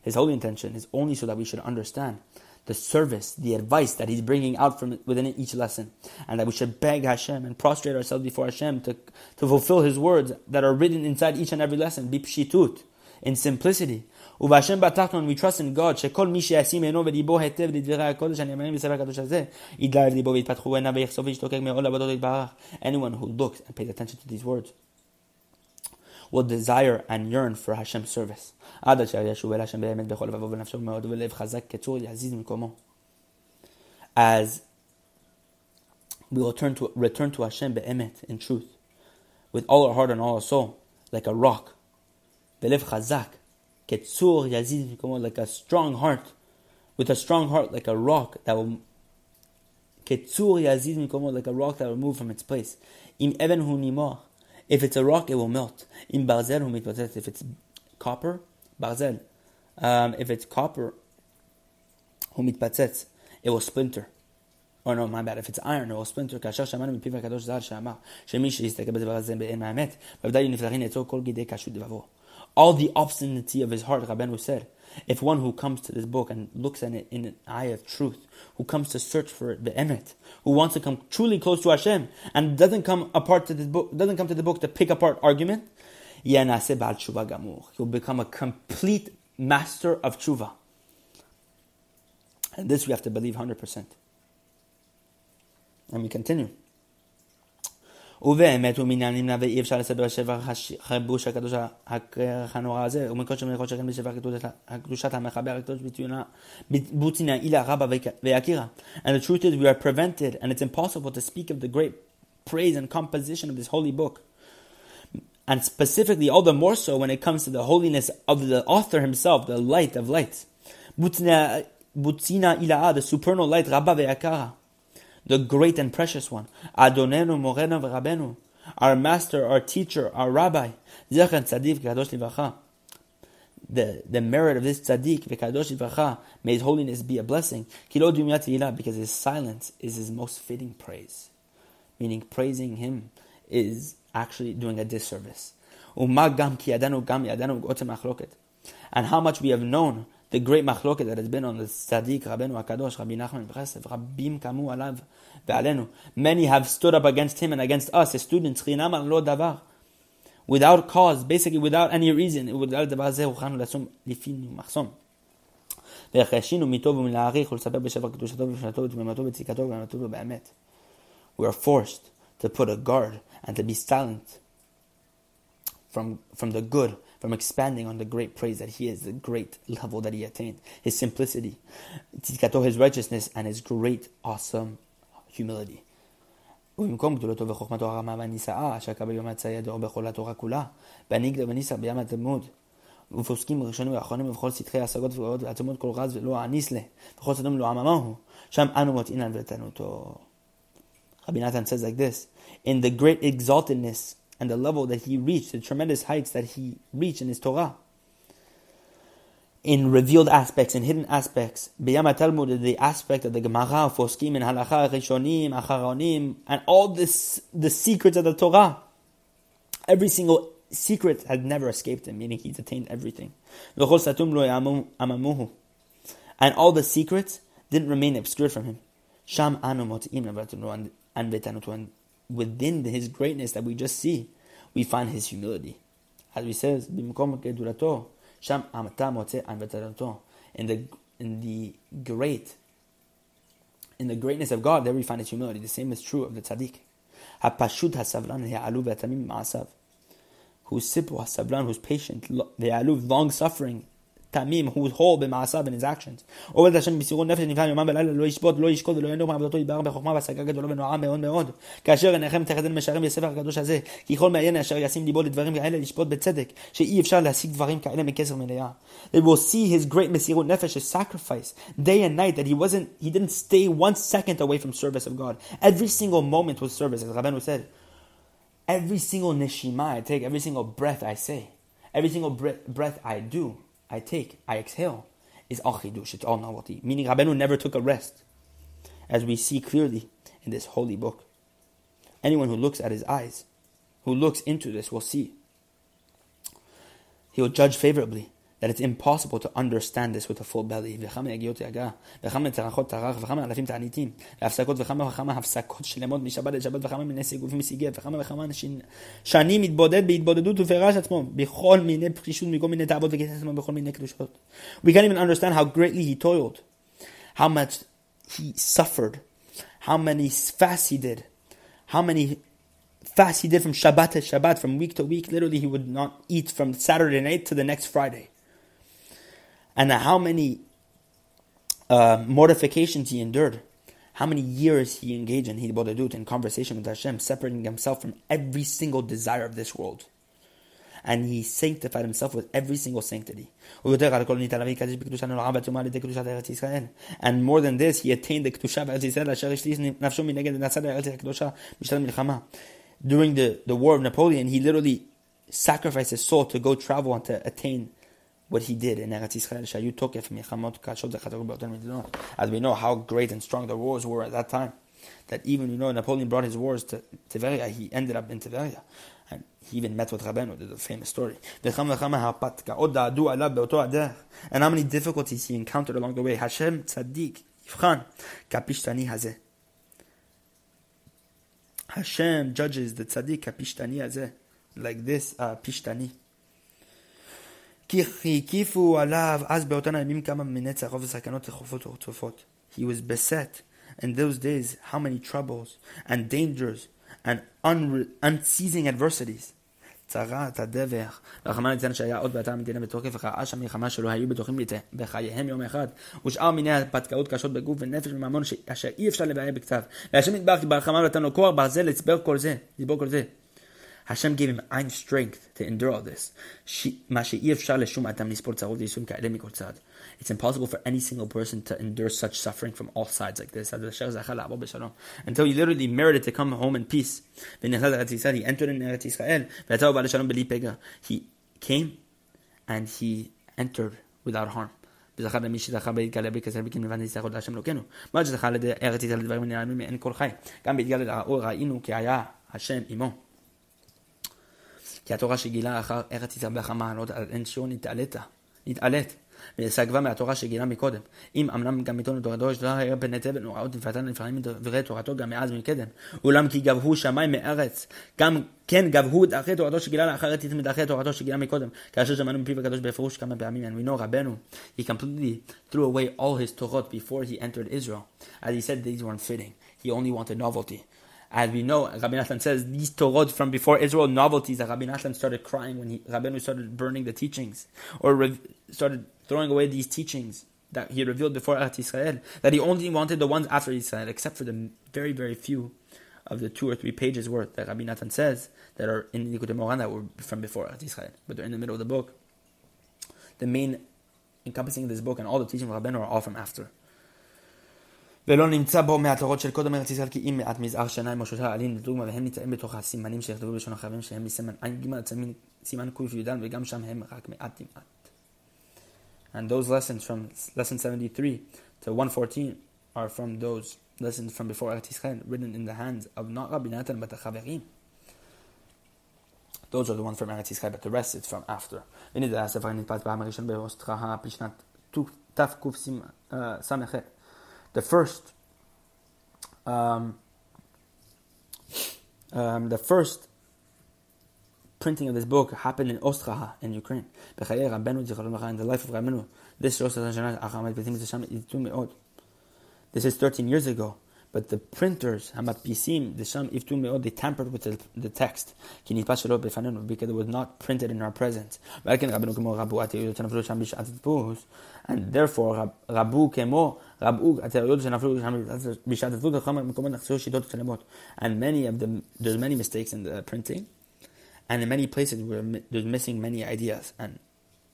his holy intention, is only so that we should understand the service, the advice that he's bringing out from within each lesson. And that we should beg Hashem and prostrate ourselves before Hashem to fulfill his words that are written inside each and every lesson. Bipshitut, in simplicity. We trust in God. Anyone who looks and pays attention to these words will desire and yearn for Hashem's service. As we will return to Hashem be'emet, in truth, with all our heart and all our soul, like a rock. Belev chazak. Ketzur yazid, like a strong heart, with a strong heart, like a rock that will. Ketzur yazid, like a rock that will move from its place. Im even hu nimor, if it's a rock, it will melt. Im barzel hu mitpotet, if it's copper, barzel, if it's copper, hu mitpotet, it will splinter. Or no, my bad. If it's iron, it will splinter. All the obstinacy of his heart, Rabbeinu said, if one who comes to this book and looks at it in an eye of truth, who comes to search for it, be'emet, who wants to come truly close to Hashem, and doesn't come to the book to pick apart argument, he'll become a complete master of tshuva. And this we have to believe 100%. And we continue. And the truth is, we are prevented, and it's impossible to speak of the great praise and composition of this holy book, and specifically all the more so when it comes to the holiness of the author himself, the light of lights, the supernal light, Rabba ve'akira, the great and precious one, Adonenu Morenu V'Rabenu, our master, our teacher, our rabbi, Zecher Tzaddik V'Kadosh Livracha. The merit of this tzaddik V'Kadosh Livracha, may his holiness be a blessing, because his silence is his most fitting praise. Meaning, praising him is actually doing a disservice. And how much we have known the great machloket that has been on the tzaddik, Rabbeinu HaKadosh, Rabbi Nachman, Rabbim kamu alav ve'alenu. Many have stood up against him and against us, his students, without cause, basically without any reason. We are forced to put a guard and to be silent from the good, from expanding on the great praise that he is, the great level that he attained, his simplicity, his righteousness, and his great, awesome humility. ופוסקים ראשונים ואחרונים ובכל סתחי השגות וגאות ועצומות כל רז ולא העניס לה וכל סדום לא עממהו שם אנו מותאינן ולתנותו. Rabbi Nathan says like this, in the great exaltedness and the level that he reached, the tremendous heights that he reached in his Torah, in revealed aspects, in hidden aspects, B'yam HaTalmud, the aspect of the Gemara, Foskim, and Halacha, Rishonim, Acharonim, and all this, the secrets of the Torah, every single secret had never escaped him, meaning he's attained everything. And all the secrets didn't remain obscured from him. Sham anu mot'im anvetanut, and within his greatness that we just see, we find his humility. As he says, bimkom kedulato, sham amta mot'e anvetanuto. In the greatness of God, there we find his humility. The same is true of the tzaddik. Hapashut hasavlan he'alu v'atamim ma'asav. Who's sipu hasavlan, who's patient, ve'alu, long-suffering, tamim, who's whole b'ma'asav in his actions. They will see his great mesirut nefesh, his sacrifice, day and night, that he didn't stay 1 second away from service of God. Every single moment was service, as Rabbeinu said. Every single neshima I take, every single breath I say, every single breath I do, I take, I exhale, is all chidush, it's all novelty. Meaning Rabbeinu never took a rest, as we see clearly in this holy book. Anyone who looks at his eyes, who looks into this, will see. He will judge favorably that it's impossible to understand this with a full belly. We can't even understand how greatly he toiled, how much he suffered, how many fasts he did, how many fasts he did from Shabbat to Shabbat, from week to week. Literally, he would not eat from Saturday night to the next Friday. And how many mortifications he endured, how many years he engaged in Hitbodedut, in conversation with Hashem, separating himself from every single desire of this world. And he sanctified himself with every single sanctity. And more than this, he attained the Kedusha. During the war of Napoleon, he literally sacrificed his soul to go travel and to attain what he did in Eretz Yisrael. As we know how great and strong the wars were at that time, that even, Napoleon brought his wars to Tiberia, he ended up in Tiberia. And he even met with Rabbeinu, the famous story. And how many difficulties he encountered along the way. Hashem tzaddik, yivchan, kapishtani hazeh. Hashem judges the tzaddik, kapishtani hazeh, like this pishtani. He was beset in those days, how many troubles and dangers and unceasing adversities. Hashem gave him ein strength to endure all this. It's impossible for any single person to endure such suffering from all sides like this. Until he literally merited to come home in peace. He entered in Eretz Yisrael. He came and he entered without harm. And we know Rabbeinu, he completely threw away all his Torot before he entered Israel. As he said, these weren't fitting. He only wanted novelty. As we know, Rabbi Nachman says, these Torot from before Israel, novelties, that Rabbi Nachman started crying when Rabbeinu started burning the teachings, or started throwing away these teachings that he revealed before Eretz Yisrael, that he only wanted the ones after Yisrael, except for the very, very few of the 2 or 3 pages worth that Rabbi Nachman says that are in Likutei Moharan that were from before Eretz Yisrael, but they're in the middle of the book. the main encompassing this book and all the teaching of Rabbeinu are all from after. And those lessons from lesson 73 to 114 are from those lessons from before Eretz Yisrael, written in the hands of not Rabbi Nathan but the Chaverim. Those are the ones from Eretz Yisrael, but the rest is from after. The first printing of this book happened in Ostraha in Ukraine. In the life of Rabbeinu, this is 13 years ago. But the printers, they tampered with the text, because it was not printed in our presence. And therefore, and there's many mistakes in the printing, and in many places where there's missing many ideas and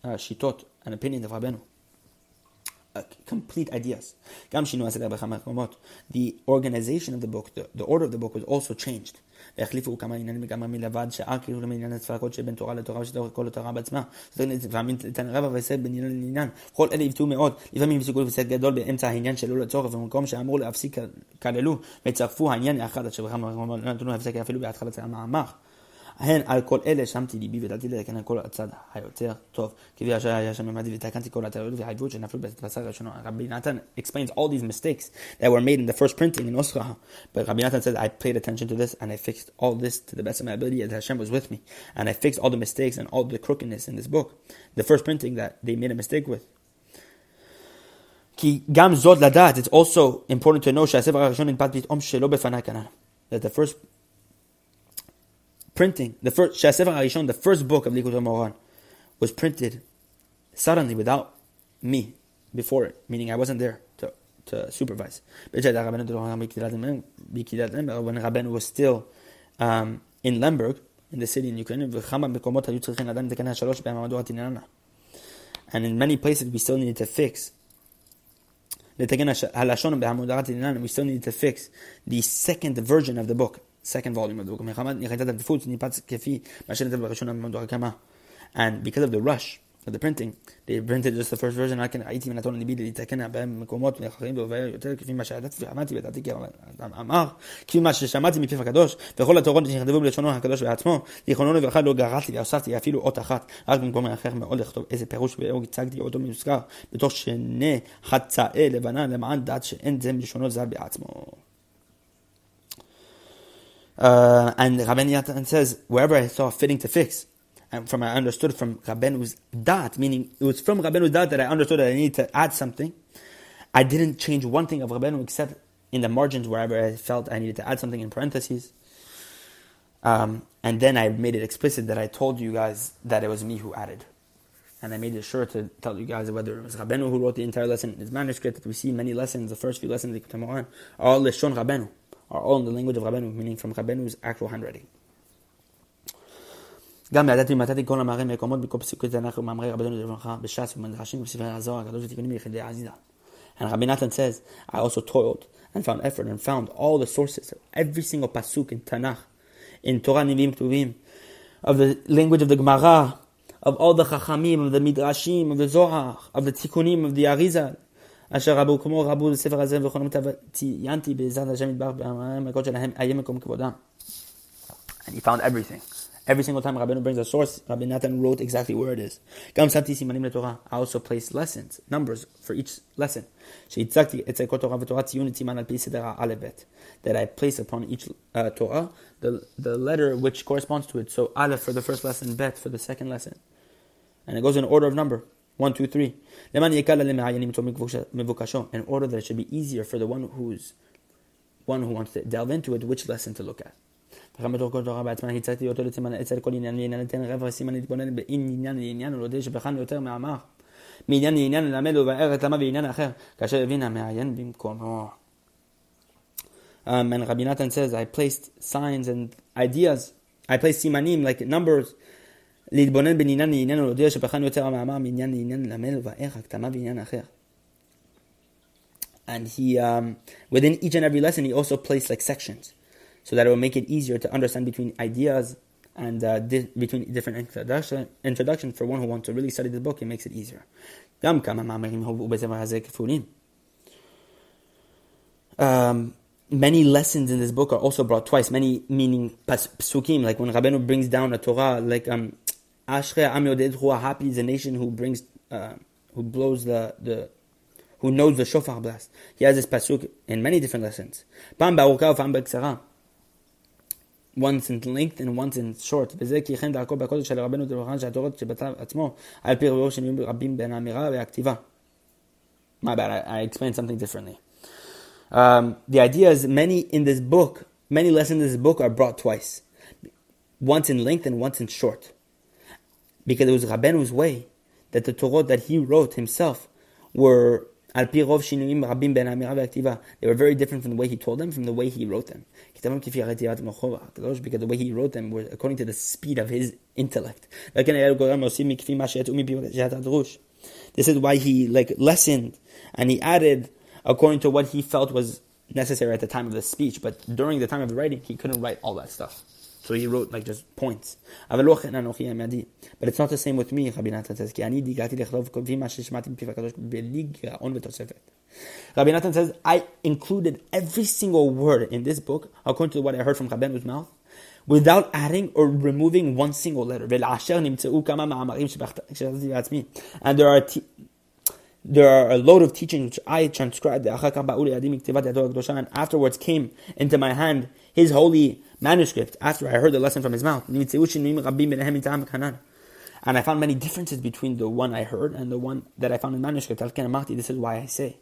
shitot and opinions of Rabbeinu. Complete ideas. The organization of the book, the order of the book was also changed. הן על כל אלה שמתי ליבי ודלתי לתקן על כל הצד היותר טוב כבי אשר היה שם ממדי ותקנתי כל התאוריות והעדבות שנפלו בתפסה הראשונה. רבי נתן explains all these mistakes that were made in the first printing in Osra, but Rabbi Nathan said, I paid attention to this and I fixed all this to the best of my ability as Hashem was with me, and I fixed all the mistakes and all the crookedness in this book, the first printing that they made a mistake with. כי גם זאת לדעת, it's also important to know שהספר הראשון נדפת פתאום שלא בפני כנן, that the first printing, the first book of Likutei Moharan was printed suddenly without me before it, meaning I wasn't there to supervise. When Rabbeinu was still in Lemberg, in the city in Ukraine, and in many places we still needed to fix. The second version of the book. Second volume of the book. And because of the rush of the printing, they printed just the first version. And Rabbi Nathan says, wherever I saw fitting to fix, and from I understood from Rabbeinu's da'at, meaning it was from Rabbeinu's da'at that I understood that I needed to add something. I didn't change one thing of Rabbeinu except in the margins wherever I felt I needed to add something in parentheses. And then I made it explicit that I told you guys that it was me who added. And I made it sure to tell you guys whether it was Rabbeinu who wrote the entire lesson in his manuscript, that we see many lessons, the first few lessons of the Likutei Moharan are all Leshon Rabbeinu. Are all in the language of Rabbeinu, meaning from Rabbeinu's actual handwriting. And Rabbi Nathan says, I also toiled and found effort and found all the sources of every single pasuk in Tanakh, in Torah Nivim Tuvim, of the language of the Gemara, of all the Chachamim, of the Midrashim, of the Zohar, of the Tikkunim, of the Arizal. And he found everything. Every single time Rabbeinu brings a source, Rabbi Nathan wrote exactly where it is. I also placed lessons, numbers for each lesson. That I place upon each Torah the letter which corresponds to it. So Aleph for the first lesson, Bet for the second lesson. And it goes in order of number. 1, 2, 3. In order that it should be easier for the one who wants to delve into it, which lesson to look at. And Rabbi Nathan says, I placed signs and ideas. I placed simanim like numbers. להתבונן בין עניין לעניין ולהודיע שבחן יותר המאמר מעניין לעניין למל ואיך הקטמה בעניין אחר. And he, within each and every lesson, he also placed like sections, so that it will make it easier to understand between ideas and between different introductions. For one who wants to really study the book, it makes it easier. Many lessons in this book are also brought twice. Many meaning psukim, like when Rabbeinu brings down a Torah, like Ashre Am Yoded, happy is a nation who brings, who blows the who knows the shofar blast. He has this pasuk in many different lessons. Once in length and once in short. My bad, I explained something differently. The idea is many lessons in this book are brought twice. Once in length and once in short. Because it was Rabbeinu's way that the Torah that he wrote himself were... They were very different from the way he told them, from the way he wrote them. Because the way he wrote them was according to the speed of his intellect. This is why he lessened and he added according to what he felt was necessary at the time of the speech. But during the time of the writing, he couldn't write all that stuff. So he wrote just points. But it's not the same with me, Rabbi Nathan says. Rabbi Nathan says, I included every single word in this book, according to what I heard from Rabbeinu's mouth, without adding or removing one single letter. And there are a load of teachings which I transcribed, and afterwards came into my hand his holy manuscript, after I heard the lesson from his mouth. And I found many differences between the one I heard and the one that I found in manuscript. This is why I say,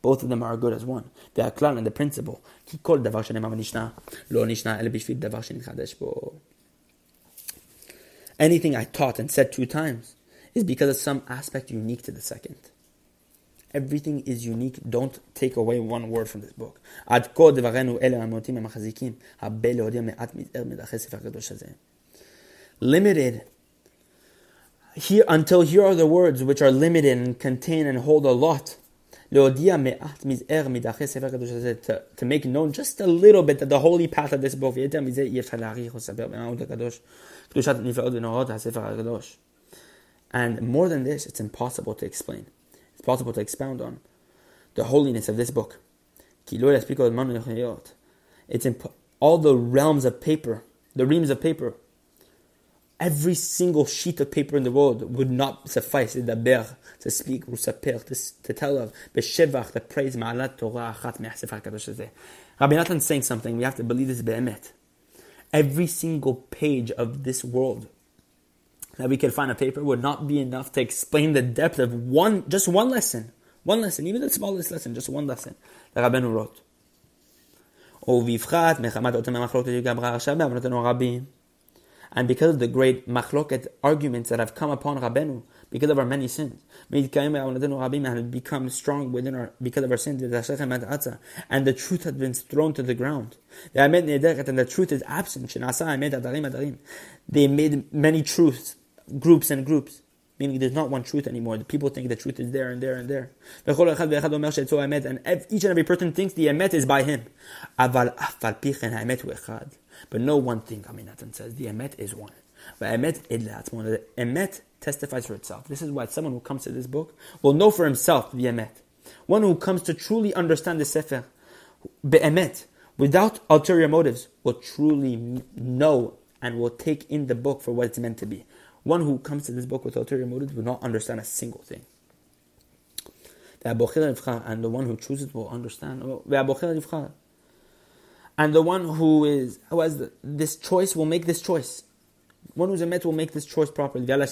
both of them are good as one. They are clear in the principle. Anything I taught and said 2 times is because of some aspect unique to the second. Everything is unique. Don't take away one word from this book. Limited. Here are the words which are limited and contain and hold a lot. To make known just a little bit that the holy path of this book. And more than this, it's impossible to explain. It's possible to expound on the holiness of this book. It's in all the realms of paper, the reams of paper. Every single sheet of paper in the world would not suffice to speak, to tell of the praise ma'alat Torah achat me'asefar kadosh hazeh. Rabbi Nathan is saying something. We have to believe this be'emet. Every single page of this world that we could find a paper would not be enough to explain the depth of one lesson, even the smallest lesson, just one lesson that Rabbeinu wrote. And because of the great machloket arguments that have come upon Rabbeinu, because of our many sins, and become strong within our because of our sins, and the truth has been thrown to the ground. And the truth is absent. They made many truths. Groups and groups, meaning there's not one truth anymore. The people think the truth is there and there and there. And each and every person thinks the emet is by him. But no one thing, Rabbi Nathan says, the emet is one. The emet testifies for itself. This is why someone who comes to this book will know for himself the emet. One who comes to truly understand the sefer, be'emet, without ulterior motives, will truly know and will take in the book for what it's meant to be. One who comes to this book with ulterior motives will not understand a single thing. And the one who chooses will understand. And the one will make this choice. One who's a met will make this choice properly. And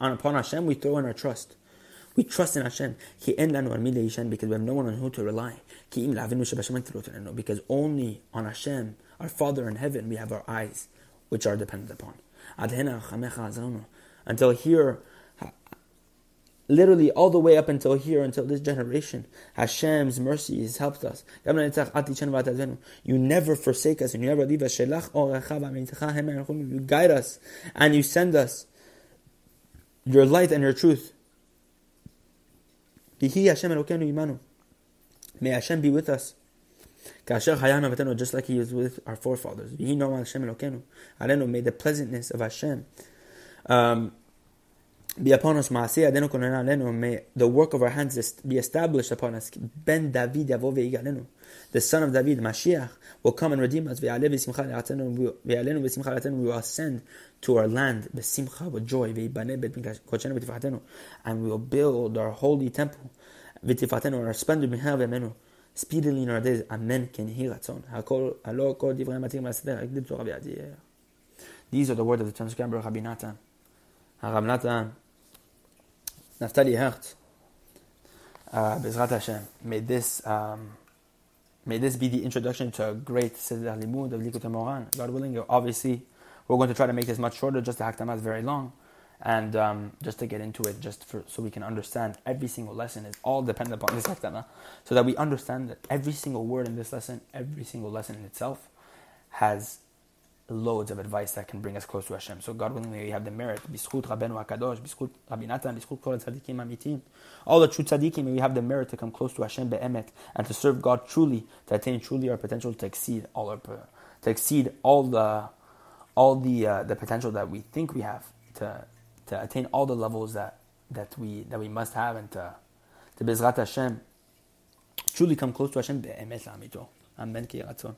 upon Hashem we throw in our trust. We trust in Hashem. Because we have no one on who to rely. Because only on Hashem, our Father in heaven, we have our eyes, which are dependent upon. Until here, literally all the way up until here, until this generation, Hashem's mercy has helped us. You never forsake us, and you never leave us. You guide us, and you send us your light and your truth. May Hashem be with us, just like He is with our forefathers. May the pleasantness of Hashem be upon us. May the work of our hands be established upon us. Ben David yavo veigalenu. The son of David, Mashiach, will come and redeem us. We will ascend to our land with joy. And we will build our holy temple and our splendor speedily in our days. Amen. These are the words of the transcriber Rabbi Nathan. Rabbi Nathan, Naftali Hert, Bezrat Hashem. May this be the introduction to a great Seder Limud of Likutei Moharan. God willing, obviously, we're going to try to make this much shorter, just the Hakdamah is very long, and just to get into it, so we can understand every single lesson is all dependent upon this Hakdamah, so that we understand that every single word in this lesson, every single lesson in itself, has loads of advice that can bring us close to Hashem. So God willing, we have the merit. B'schut Rabbeinu HaKadosh, B'schut Rabbi Nathan, B'schut Kol HaTzaddikim Amitim. All the true tzaddikim, we have the merit to come close to Hashem be'emet and to serve God truly, to attain truly our potential, to exceed all our, the potential that we think we have, to attain all the levels that we must have, and to Bezrat Hashem truly come close to Hashem be'emet la'amito. Amen ki ratzon.